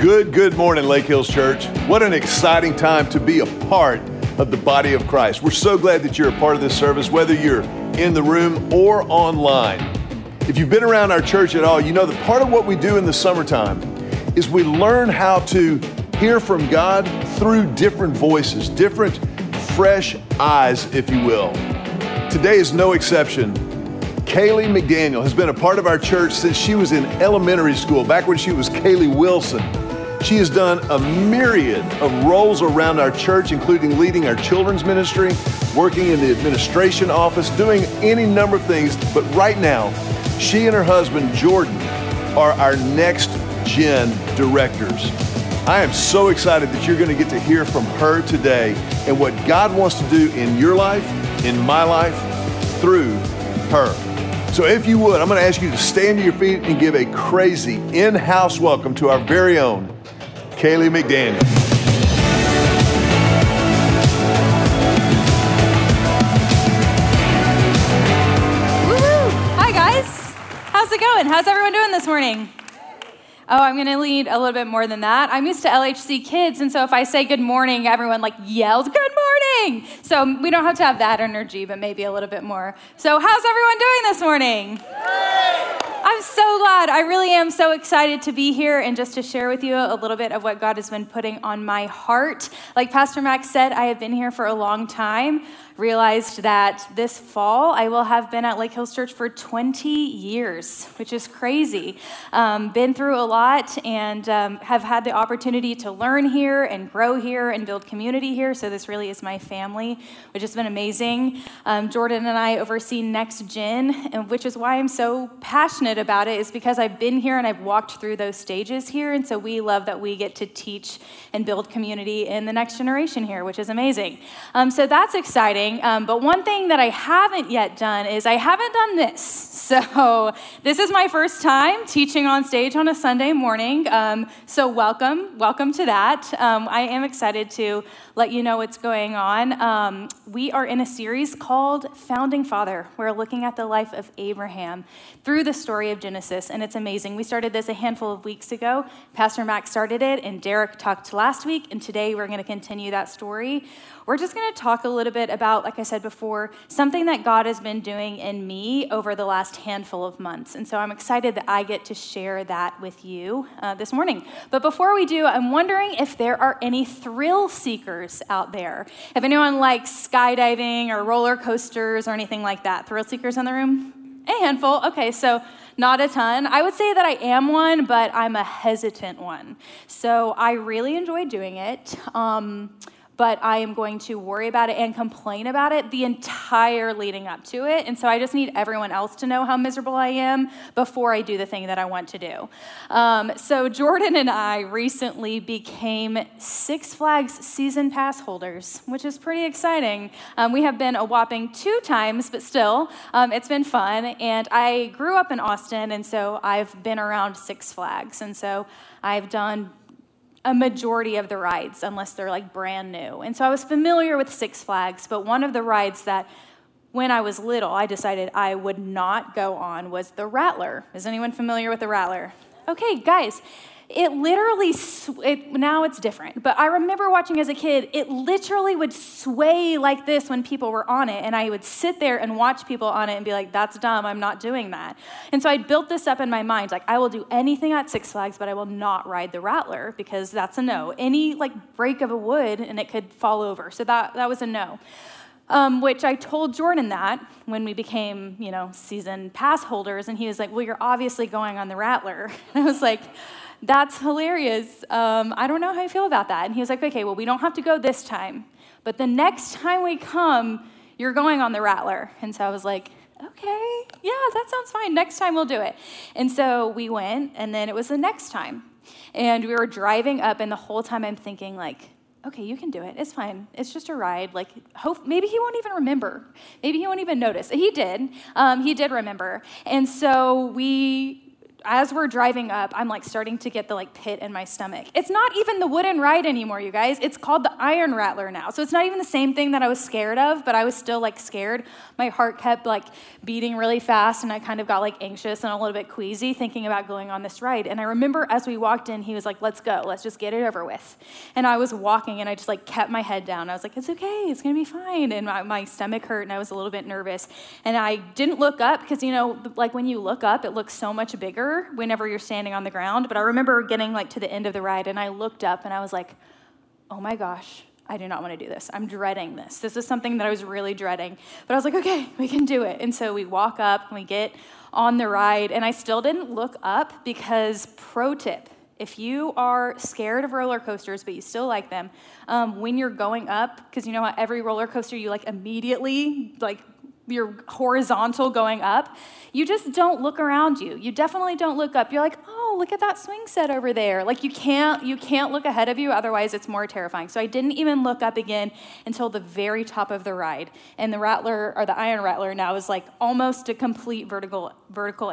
Good morning, Lake Hills Church. What an exciting time to be a part of the body of Christ. We're so glad that you're a part of this service, whether you're in the room or online. If you've been around our church at all, you know that part of what we do in the summertime is we learn how to hear from God through different voices, different fresh eyes, if you will. Today is no exception. Kaylee McDaniel has been a part of our church since she was in elementary school, back when she was Kaylee Wilson. She has done a myriad of roles around our church, including leading our children's ministry, working in the administration office, doing any number of things. But right now, she and her husband, Jordan, are our next gen directors. I am so excited that you're going to get to hear from her today and what God wants to do in your life, in my life, through her. So if you would, I'm going to ask you to stand to your feet and give a crazy in-house welcome to our very own Kaylee McDaniel. Woohoo! Hi guys. How's it going? How's everyone doing this morning? Oh, I'm going to lead a little bit more than that. I'm used to LHC kids, and so if I say good morning, everyone like yells, good morning! So we don't have to have that energy, but maybe a little bit more. So how's everyone doing this morning? I'm so glad. I really am so excited to be here and just to share with you a little bit of what God has been putting on my heart. Like Pastor Max said, I have been here for a long time. Realized that this fall, I will have been at Lake Hills Church for 20 years, which is crazy. Been through a lot and have had the opportunity to learn here and grow here and build community here. So this really is my family, which has been amazing. Jordan and I oversee Next Gen, and which is why I'm so passionate about it, is because I've been here and I've walked through those stages here. And so we love that we get to teach and build community in the next generation here, which is amazing. So that's exciting. But one thing that I haven't yet done is I haven't done this. So this is my first time teaching on stage on a Sunday morning. So welcome to that. I am excited to let you know what's going on. We are in a series called Founding Father. We're looking at the life of Abraham through the story of Genesis, and it's amazing. We started this a handful of weeks ago. Pastor Max started it, and Derek talked last week, and today we're going to continue that story. We're just going to talk a little bit about, like I said before, something that God has been doing in me over the last handful of months. And so I'm excited that I get to share that with you this morning. But before we do, I'm wondering if there are any thrill seekers out there. If anyone likes skydiving or roller coasters or anything like that, thrill seekers in the room? A handful. Okay, so not a ton. I would say that I am one, but I'm a hesitant one. So I really enjoy doing it. But I am going to worry about it and complain about it the entire leading up to it. And so I just need everyone else to know how miserable I am before I do the thing that I want to do. So Jordan and I recently became Six Flags season pass holders, which is pretty exciting. We have been a whopping 2 times, but still, it's been fun. And I grew up in Austin, and so I've been around Six Flags. And so I've done a majority of the rides, unless they're like brand new. And so I was familiar with Six Flags, but one of the rides that when I was little, I decided I would not go on was the Rattler. Is anyone familiar with the Rattler? Okay, guys, it literally, now it's different, but I remember watching as a kid, it literally would sway like this when people were on it, and I would sit there and watch people on it and be like, that's dumb, I'm not doing that. And so I built this up in my mind, like, I will do anything at Six Flags, but I will not ride the Rattler, because that's a no. Any, like, break of a wood, and it could fall over, so that was a no. Which I told Jordan that when we became, season pass holders, and he was like, well, you're obviously going on the Rattler. And I was like, that's hilarious. I don't know how I feel about that. And he was like, okay, well, we don't have to go this time, but the next time we come, you're going on the Rattler. And so I was like, okay, yeah, that sounds fine. Next time we'll do it. And so we went, and then it was the next time. And we were driving up, and the whole time I'm thinking, like, okay, you can do it. It's fine. It's just a ride. Like, maybe he won't even remember. Maybe he won't even notice. He did. He did remember. And so we as we're driving up, I'm like starting to get the like pit in my stomach. It's not even the wooden ride anymore, you guys. It's called the Iron Rattler now. So it's not even the same thing that I was scared of, but I was still like scared. My heart kept like beating really fast, and I kind of got like anxious and a little bit queasy thinking about going on this ride. And I remember as we walked in, he was like, let's go. Let's just get it over with. And I was walking, and I just like kept my head down. I was like, it's okay. It's going to be fine. And my stomach hurt, and I was a little bit nervous. And I didn't look up because, you know, like when you look up, it looks so much bigger whenever you're standing on the ground. But I remember getting like to the end of the ride, and I looked up, and I was like, oh my gosh, I do not want to do this. I'm dreading this. This is something that I was really dreading. But I was like, okay, we can do it. And so we walk up, and we get on the ride, and I still didn't look up because, pro tip, if you are scared of roller coasters, but you still like them, when you're going up, because you know how every roller coaster you like immediately, like you're horizontal going up, you just don't look around you. You definitely don't look up. You're like, oh, look at that swing set over there. Like you can't look ahead of you, otherwise it's more terrifying. So I didn't even look up again until the very top of the ride. And the Rattler, or the Iron Rattler now is like almost a complete vertical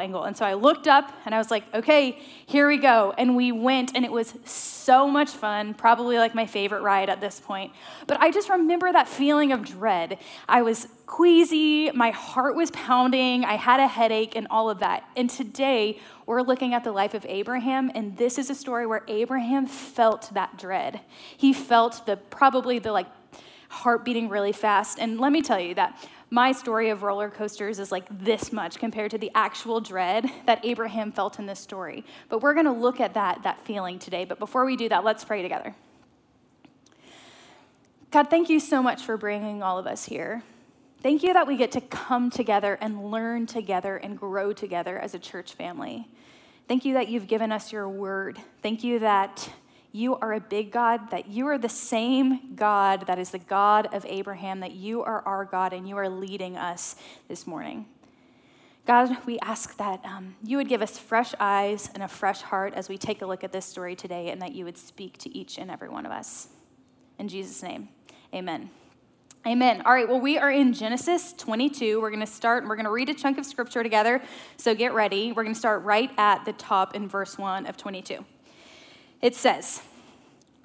angle. And so I looked up, and I was like, okay, here we go. And we went, and it was so much fun, probably like my favorite ride at this point. But I just remember that feeling of dread. I was queasy, my heart was pounding, I had a headache, and all of that. And today, we're looking at the life of Abraham, and this is a story where Abraham felt that dread. He felt probably the like heart beating really fast. And let me tell you that my story of roller coasters is like this much compared to the actual dread that Abraham felt in this story. But we're going to look at that feeling today. But before we do that, let's pray together. God, thank you so much for bringing all of us here. Thank you that we get to come together and learn together and grow together as a church family. Thank you that you've given us your word. Thank you that you are a big God, that you are the same God that is the God of Abraham, that you are our God, and you are leading us this morning. God, we ask that you would give us fresh eyes and a fresh heart as we take a look at this story today, and that you would speak to each and every one of us. In Jesus' name, amen. Amen. All right, well, we are in Genesis 22. We're going to start, and we're going to read a chunk of scripture together, so get ready. We're going to start right at the top in verse 1 of 22. It says,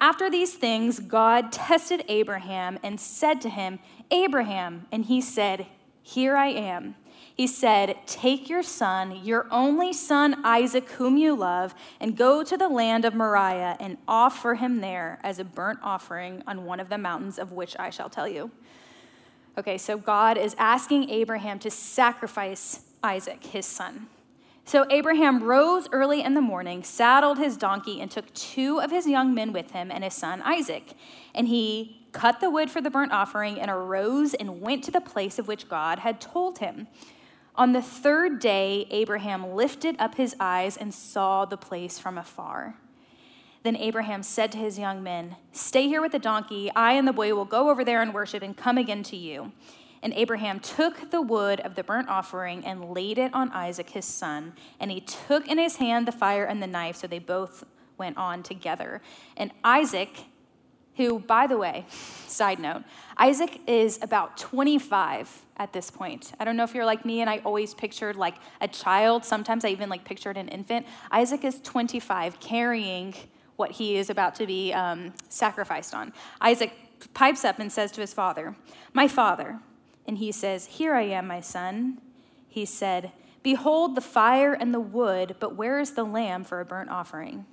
"After these things, God tested Abraham and said to him, 'Abraham,' and he said, 'Here I am.' He said, 'Take your son, your only son Isaac, whom you love, and go to the land of Moriah and offer him there as a burnt offering on one of the mountains of which I shall tell you.'" Okay, so God is asking Abraham to sacrifice Isaac, his son. "So Abraham rose early in the morning, saddled his donkey, and took 2 of his young men with him and his son Isaac. And he cut the wood for the burnt offering and arose and went to the place of which God had told him. On the 3rd day, Abraham lifted up his eyes and saw the place from afar. Then Abraham said to his young men, 'Stay here with the donkey. I and the boy will go over there and worship and come again to you.' And Abraham took the wood of the burnt offering and laid it on Isaac, his son. And he took in his hand the fire and the knife, so they both went on together. And Isaac, who, by the way, side note, Isaac is about 25 at this point. I don't know if you're like me, and I always pictured like a child. Sometimes I even like pictured an infant. Isaac is 25, carrying what he is about to be sacrificed on. Isaac pipes up and says to his father, 'My father.' And he says, 'Here I am, my son.' He said, 'Behold the fire and the wood, but where is the lamb for a burnt offering?'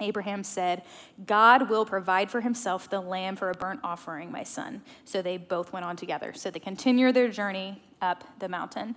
Abraham said, 'God will provide for himself the lamb for a burnt offering, my son.' So they both went on together." So they continue their journey up the mountain.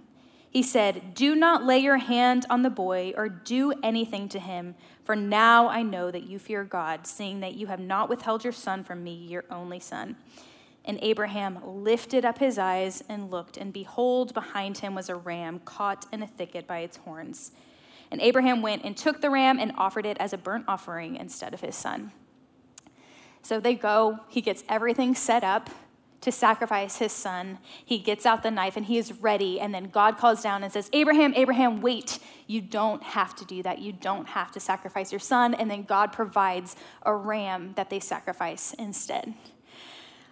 He said, 'Do not lay your hand on the boy or do anything to him, for now I know that you fear God, seeing that you have not withheld your son from me, your only son.' And Abraham lifted up his eyes and looked, and behold, behind him was a ram caught in a thicket by its horns. And Abraham went and took the ram and offered it as a burnt offering instead of his son." So they go, he gets everything set up to sacrifice his son. He gets out the knife and he is ready. And then God calls down and says, Abraham, Abraham, wait. You don't have to do that. You don't have to sacrifice your son. And then God provides a ram that they sacrifice instead.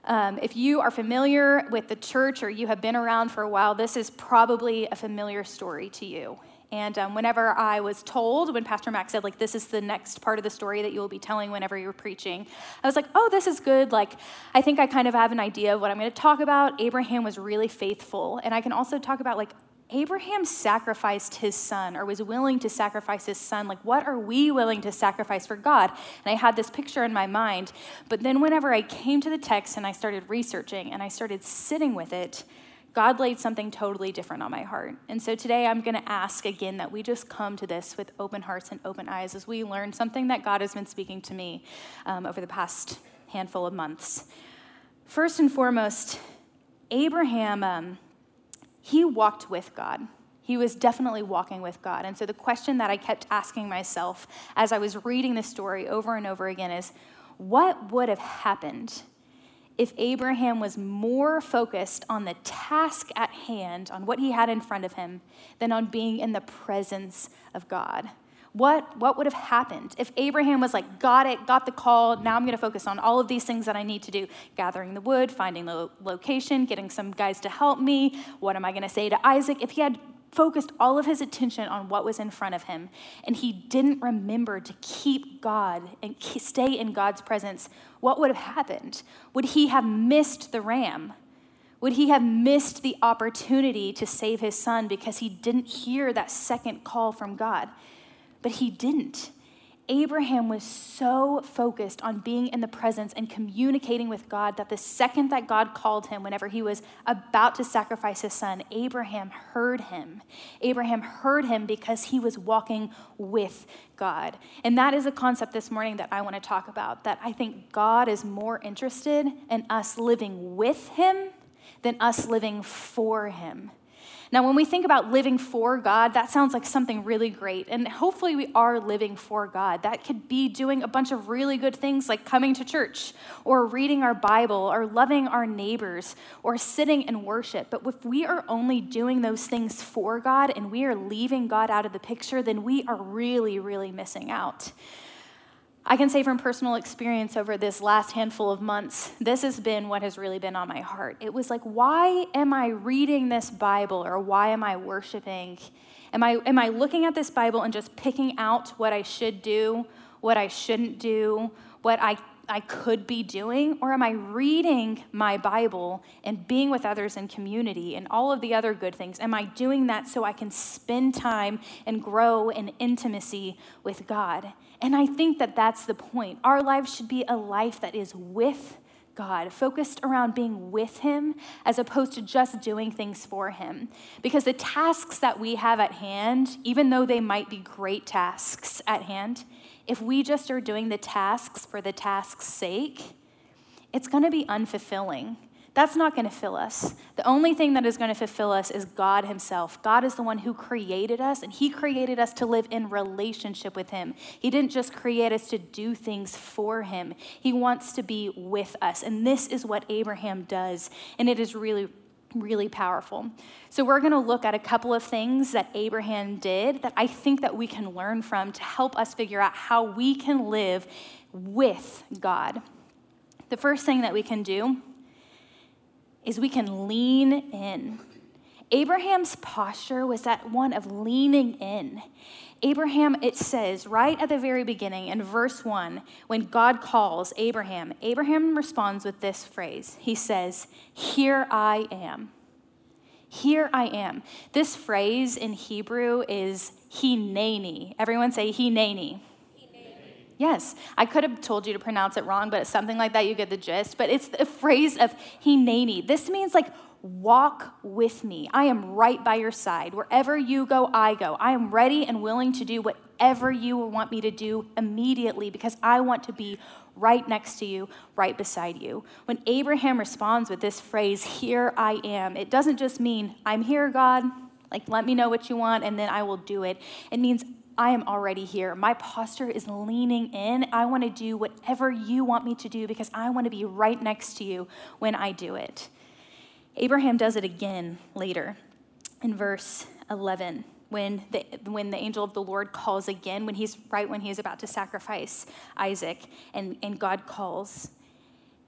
If you are familiar with the church or you have been around for a while, this is probably a familiar story to you. And whenever I was told, when Pastor Max said, like, this is the next part of the story that you will be telling whenever you're preaching, I was like, oh, this is good. Like, I think I kind of have an idea of what I'm going to talk about. Abraham was really faithful. And I can also talk about, like, Abraham sacrificed his son or was willing to sacrifice his son. Like, what are we willing to sacrifice for God? And I had this picture in my mind. But then whenever I came to the text and I started researching and I started sitting with it, God laid something totally different on my heart. And so today I'm going to ask again that we just come to this with open hearts and open eyes as we learn something that God has been speaking to me over the past handful of months. First and foremost, Abraham, he walked with God. He was definitely walking with God. And so the question that I kept asking myself as I was reading this story over and over again is, what would have happened if Abraham was more focused on the task at hand, on what he had in front of him, than on being in the presence of God? What would have happened if Abraham was like, got it, got the call, now I'm going to focus on all of these things that I need to do, gathering the wood, finding the location, getting some guys to help me, what am I going to say to Isaac? If he had focused all of his attention on what was in front of him, and he didn't remember to keep God and stay in God's presence, what would have happened? Would he have missed the ram? Would he have missed the opportunity to save his son because he didn't hear that second call from God? But he didn't. Abraham was so focused on being in the presence and communicating with God that the second that God called him, whenever he was about to sacrifice his son, Abraham heard him. Abraham heard him because he was walking with God. And that is a concept this morning that I want to talk about, that I think God is more interested in us living with him than us living for him. Now, when we think about living for God, that sounds like something really great. And hopefully we are living for God. That could be doing a bunch of really good things like coming to church or reading our Bible or loving our neighbors or sitting in worship. But if we are only doing those things for God and we are leaving God out of the picture, then we are really, really missing out. I can say from personal experience over this last handful of months, this has been what has really been on my heart. It was like, why am I reading this Bible, or why am I worshiping? Am I looking at this Bible and just picking out what I should do, what I shouldn't do, what I could be doing? Or am I reading my Bible and being with others in community and all of the other good things? Am I doing that so I can spend time and grow in intimacy with God? And I think that that's the point. Our lives should be a life that is with God, focused around being with him as opposed to just doing things for him. Because the tasks that we have at hand, even though they might be great tasks at hand, if we just are doing the tasks for the task's sake, it's going to be unfulfilling. That's not going to fill us. The only thing that is going to fulfill us is God himself. God is the one who created us, and he created us to live in relationship with him. He didn't just create us to do things for him. He wants to be with us, and this is what Abraham does, and it is really, really powerful. So we're going to look at a couple of things that Abraham did that I think that we can learn from to help us figure out how we can live with God. The first thing that we can do is we can lean in. Abraham's posture was that one of leaning in. Abraham, it says right at the very beginning in verse 1, when God calls Abraham, Abraham responds with this phrase. He says, "Here I am." Here I am. This phrase in Hebrew is hineni. Everyone say hineni. Yes, I could have told you to pronounce it wrong, but it's something like that. You get the gist. But it's the phrase of hineni. This means like, walk with me. I am right by your side. Wherever you go, I go. I am ready and willing to do whatever you want me to do immediately because I want to be right next to you, right beside you. When Abraham responds with this phrase, "Here I am," it doesn't just mean, "I'm here, God. Like, let me know what you want, and then I will do it." It means, I am already here. My posture is leaning in. I want to do whatever you want me to do because I want to be right next to you when I do it. Abraham does it again later in verse 11 when the angel of the Lord calls again, when he's about to sacrifice Isaac, and God calls.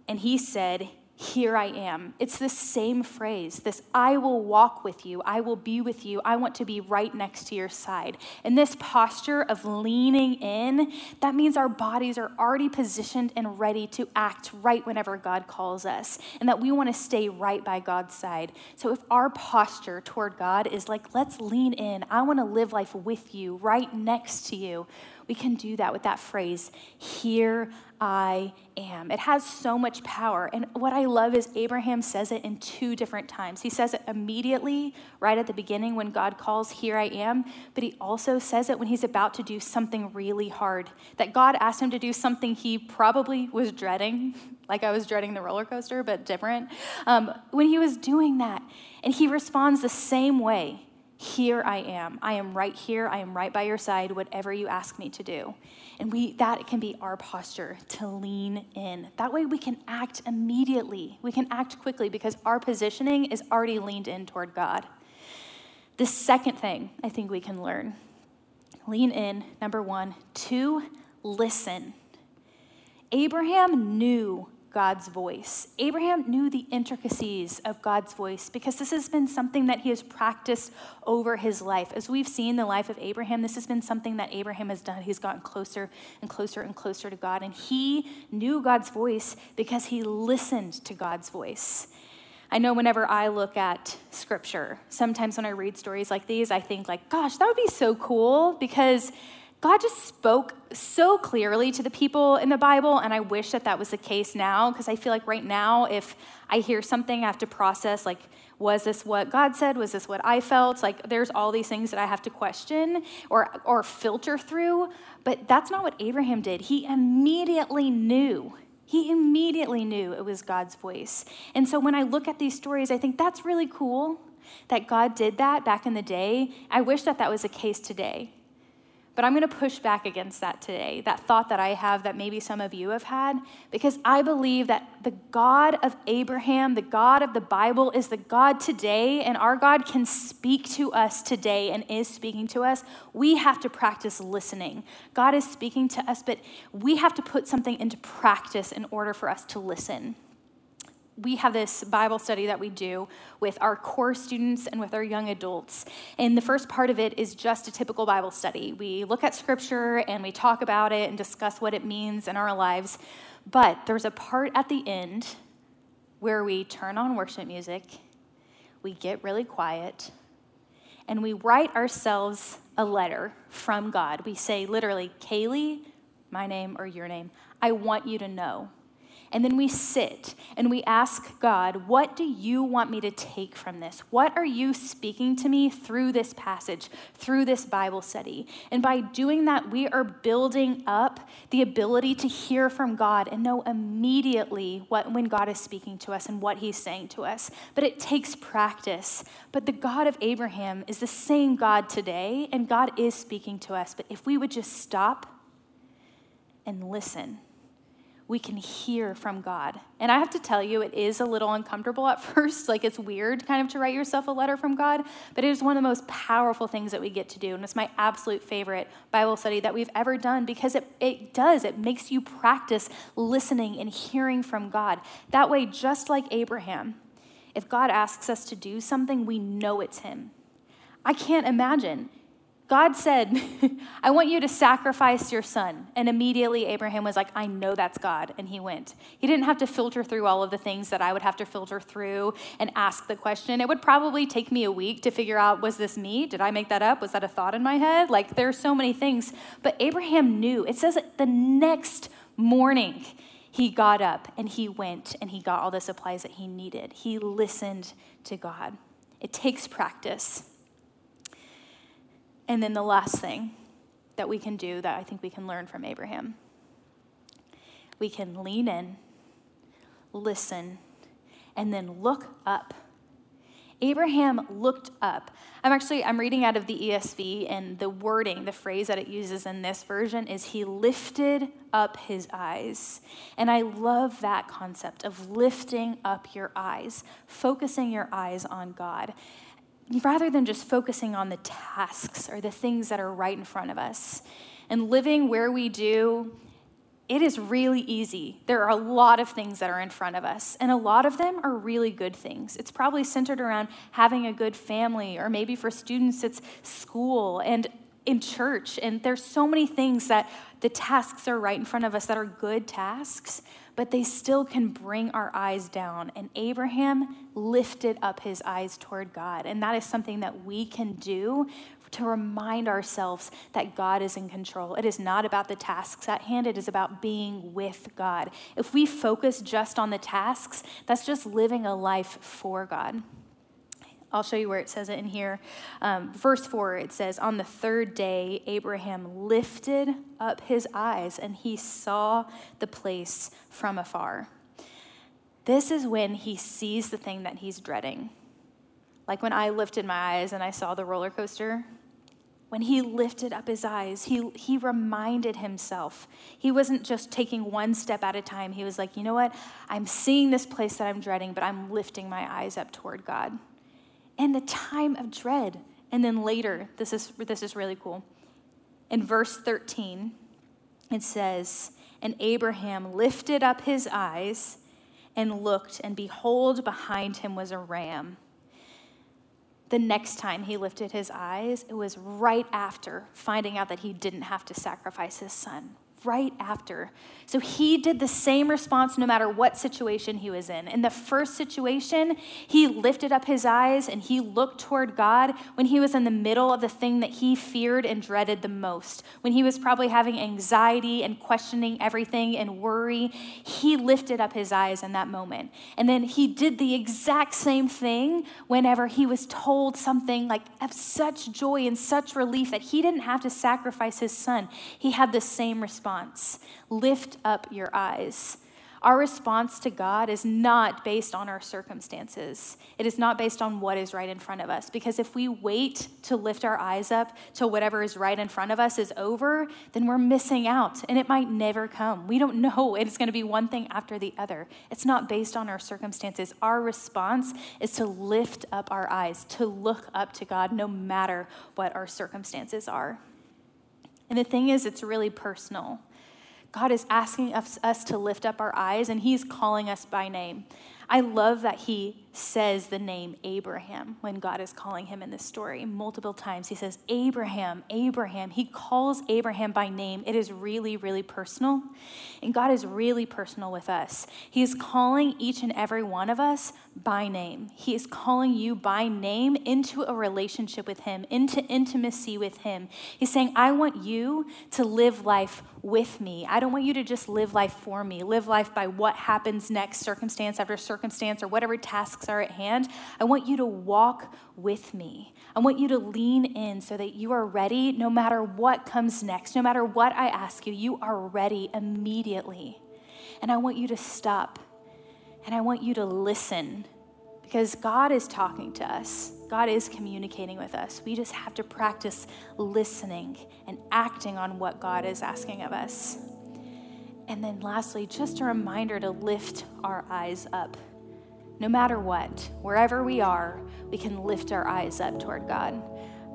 And he said, "Here I am." It's the same phrase, this "I will walk with you, I will be with you, I want to be right next to your side." And this posture of leaning in, that means our bodies are already positioned and ready to act right whenever God calls us, and that we want to stay right by God's side. So if our posture toward God is like, "Let's lean in, I want to live life with you, right next to you," we can do that with that phrase, "Here I am." It has so much power. And what I love is Abraham says it in two different times. He says it immediately, right at the beginning when God calls, "Here I am," but he also says it when he's about to do something really hard, that God asked him to do something he probably was dreading, like I was dreading the roller coaster, but different. When he was doing that, and he responds the same way, "Here I am. I am right here. I am right by your side, whatever you ask me to do." And that can be our posture, to lean in. That way we can act immediately. We can act quickly because our positioning is already leaned in toward God. The second thing I think we can learn, lean in, number one. Two, listen. Abraham knew God's voice. Abraham knew the intricacies of God's voice because this has been something that he has practiced over his life. As we've seen the life of Abraham, this has been something that Abraham has done. He's gotten closer and closer and closer to God, and he knew God's voice because he listened to God's voice. I know whenever I look at scripture, sometimes when I read stories like these, I think like, gosh, that would be so cool because God just spoke so clearly to the people in the Bible, and I wish that was the case now, because I feel like right now, if I hear something, I have to process, like, was this what God said? Was this what I felt? Like, there's all these things that I have to question or filter through, but that's not what Abraham did. He immediately knew it was God's voice. And so when I look at these stories, I think that's really cool that God did that back in the day. I wish that was the case today. But I'm going to push back against that today, that thought that I have that maybe some of you have had, because I believe that the God of Abraham, the God of the Bible, is the God today, and our God can speak to us today and is speaking to us. We have to practice listening. God is speaking to us, but we have to put something into practice in order for us to listen. We have this Bible study that we do with our core students and with our young adults. And the first part of it is just a typical Bible study. We look at scripture and we talk about it and discuss what it means in our lives. But there's a part at the end where we turn on worship music, we get really quiet, and we write ourselves a letter from God. We say literally, "Kaylee, my name or your name, I want you to know." And then we sit and we ask God, "What do you want me to take from this? What are you speaking to me through this passage, through this Bible study?" And by doing that, we are building up the ability to hear from God and know immediately when God is speaking to us and what he's saying to us. But it takes practice. But the God of Abraham is the same God today, and God is speaking to us. But if we would just stop and listen, we can hear from God. And I have to tell you, it is a little uncomfortable at first. Like, it's weird kind of to write yourself a letter from God, but it is one of the most powerful things that we get to do. And it's my absolute favorite Bible study that we've ever done because it makes you practice listening and hearing from God. That way, just like Abraham, if God asks us to do something, we know it's him. I can't imagine. God said, "I want you to sacrifice your son." And immediately Abraham was like, "I know that's God." And he went. He didn't have to filter through all of the things that I would have to filter through and ask the question. It would probably take me a week to figure out, was this me? Did I make that up? Was that a thought in my head? Like, there's so many things. But Abraham knew. It says that the next morning he got up and he went and he got all the supplies that he needed. He listened to God. It takes practice. And then the last thing that we can do that I think we can learn from Abraham, we can lean in, listen, and then look up. Abraham looked up. I'm reading out of the ESV, and the wording, the phrase that it uses in this version is he lifted up his eyes. And I love that concept of lifting up your eyes, focusing your eyes on God, rather than just focusing on the tasks or the things that are right in front of us. And living where we do, it is really easy. There are a lot of things that are in front of us, and a lot of them are really good things. It's probably centered around having a good family, or maybe for students, it's school and in church. And there's so many things that the tasks are right in front of us that are good tasks, but they still can bring our eyes down. And Abraham lifted up his eyes toward God. And that is something that we can do to remind ourselves that God is in control. It is not about the tasks at hand. It is about being with God. If we focus just on the tasks, that's just living a life for God. I'll show you where it says it in here. Verse 4, it says, on the third day, Abraham lifted up his eyes and he saw the place from afar. This is when he sees the thing that he's dreading. Like when I lifted my eyes and I saw the roller coaster, when he lifted up his eyes, he reminded himself. He wasn't just taking one step at a time. He was like, you know what? I'm seeing this place that I'm dreading, but I'm lifting my eyes up toward God. And the time of dread. And then later, this is really cool. In verse 13, it says, and Abraham lifted up his eyes and looked, and behold, behind him was a ram. The next time he lifted his eyes, it was right after finding out that he didn't have to sacrifice his son, right after. So he did the same response no matter what situation he was in. In the first situation, he lifted up his eyes and he looked toward God when he was in the middle of the thing that he feared and dreaded the most. When he was probably having anxiety and questioning everything and worry, he lifted up his eyes in that moment. And then he did the exact same thing whenever he was told something like of such joy and such relief that he didn't have to sacrifice his son. He had the same response. Lift up your eyes. Our response to God is not based on our circumstances. It is not based on what is right in front of us. Because if we wait to lift our eyes up till whatever is right in front of us is over, then we're missing out and it might never come. We don't know. It's going to be one thing after the other. It's not based on our circumstances. Our response is to lift up our eyes, to look up to God no matter what our circumstances are. And the thing is, it's really personal. God is asking us to lift up our eyes, and he's calling us by name. I love that he says the name Abraham when God is calling him in this story. Multiple times he says, Abraham, Abraham. He calls Abraham by name. It is really, really personal. And God is really personal with us. He is calling each and every one of us by name. He is calling you by name into a relationship with him, into intimacy with him. He's saying, I want you to live life with me. I don't want you to just live life for me, live life by what happens next, circumstance after circumstance or whatever tasks are at hand. I want you to walk with me. I want you to lean in so that you are ready no matter what comes next, no matter what I ask you, you are ready immediately. And I want you to stop and I want you to listen because God is talking to us. God is communicating with us. We just have to practice listening and acting on what God is asking of us. And then lastly, just a reminder to lift our eyes up. No matter what, wherever we are, we can lift our eyes up toward God.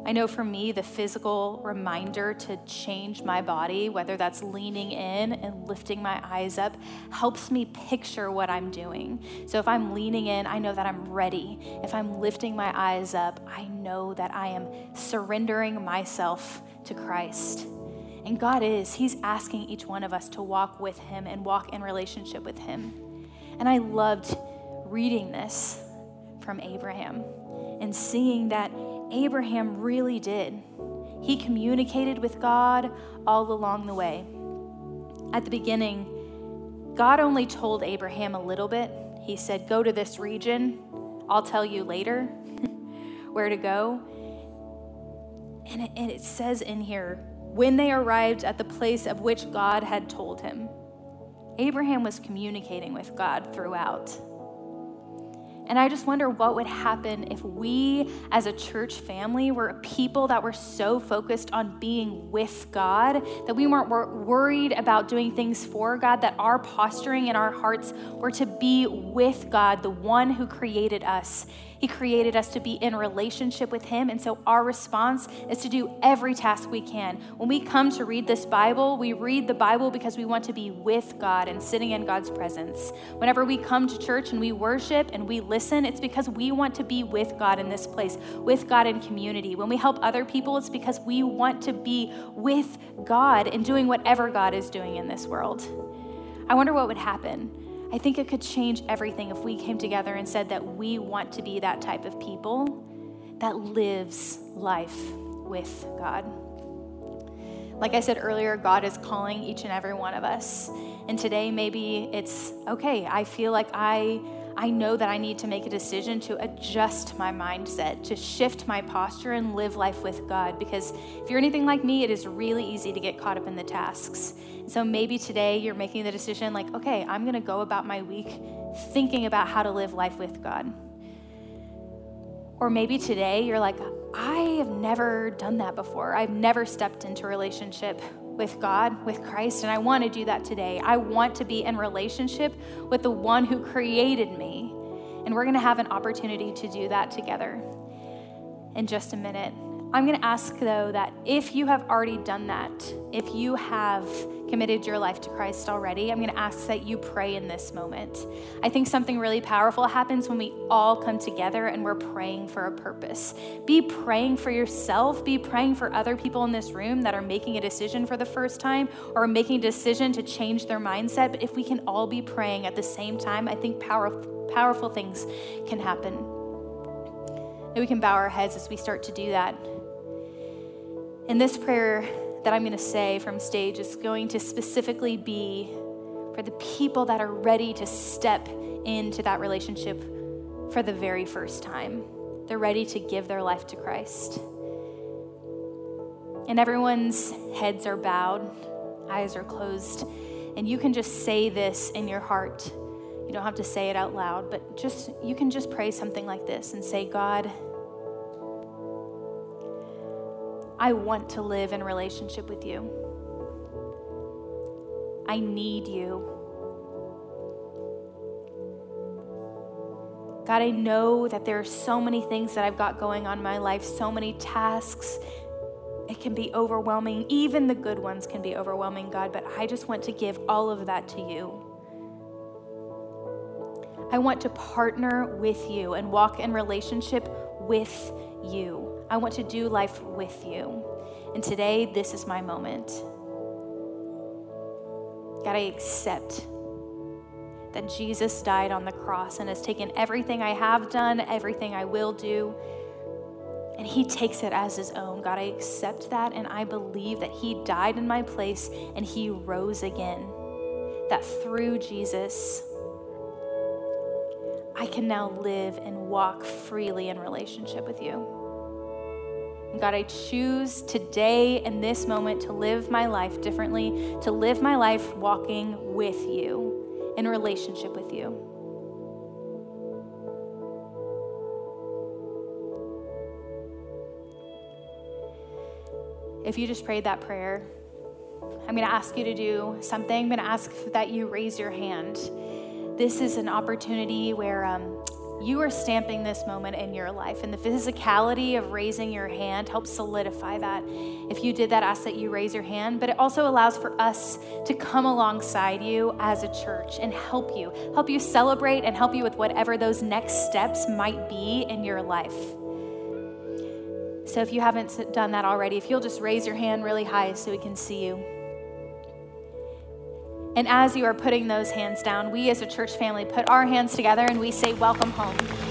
I know for me, the physical reminder to change my body, whether that's leaning in and lifting my eyes up, helps me picture what I'm doing. So if I'm leaning in, I know that I'm ready. If I'm lifting my eyes up, I know that I am surrendering myself to Christ. And God is. He's asking each one of us to walk with him and walk in relationship with him. And I loved reading this from Abraham and seeing that Abraham really did. He communicated with God all along the way. At the beginning, God only told Abraham a little bit. He said, go to this region. I'll tell you later where to go. And it says in here, when they arrived at the place of which God had told him, Abraham was communicating with God throughout. And I just wonder what would happen if we as a church family were a people that were so focused on being with God, that we weren't worried about doing things for God, that our posturing in our hearts were to be with God, the one who created us. He created us to be in relationship with him, and so our response is to do every task we can. When we come to read this Bible, we read the Bible because we want to be with God and sitting in God's presence. Whenever we come to church and we worship and we listen, it's because we want to be with God in this place, with God in community. When we help other people, it's because we want to be with God and doing whatever God is doing in this world. I wonder what would happen. I think it could change everything if we came together and said that we want to be that type of people that lives life with God. Like I said earlier, God is calling each and every one of us. And today maybe it's, okay, I feel like I know that I need to make a decision to adjust my mindset, to shift my posture and live life with God. Because if you're anything like me, it is really easy to get caught up in the tasks. So maybe today you're making the decision like, okay, I'm gonna go about my week thinking about how to live life with God. Or maybe today you're like, I have never done that before. I've never stepped into relationship with God, with Christ, and I want to do that today. I want to be in relationship with the one who created me, and we're going to have an opportunity to do that together in just a minute. I'm going to ask, though, that if you have already done that, if you have committed your life to Christ already, I'm going to ask that you pray in this moment. I think something really powerful happens when we all come together and we're praying for a purpose. Be praying for yourself. Be praying for other people in this room that are making a decision for the first time or making a decision to change their mindset. But if we can all be praying at the same time, I think powerful things can happen. And we can bow our heads as we start to do that. And this prayer that I'm gonna say from stage is going to specifically be for the people that are ready to step into that relationship for the very first time. They're ready to give their life to Christ. And everyone's heads are bowed, eyes are closed, and you can just say this in your heart. You don't have to say it out loud, but just you can just pray something like this and say, God, I want to live in relationship with you. I need you. God, I know that there are so many things that I've got going on in my life, so many tasks. It can be overwhelming. Even the good ones can be overwhelming, God, but I just want to give all of that to you. I want to partner with you and walk in relationship with you. I want to do life with you. And today, this is my moment. God, I accept that Jesus died on the cross and has taken everything I have done, everything I will do, and he takes it as his own. God, I accept that, and I believe that he died in my place and he rose again. That through Jesus, I can now live and walk freely in relationship with you. God, I choose today in this moment to live my life differently, to live my life walking with you, in relationship with you. If you just prayed that prayer, I'm gonna ask you to do something. I'm gonna ask that you raise your hand. This is an opportunity where you are stamping this moment in your life, and the physicality of raising your hand helps solidify that. If you did that, ask that you raise your hand, but it also allows for us to come alongside you as a church and help you celebrate and help you with whatever those next steps might be in your life. So if you haven't done that already, if you'll just raise your hand really high so we can see you. And as you are putting those hands down, we as a church family put our hands together and we say, welcome home.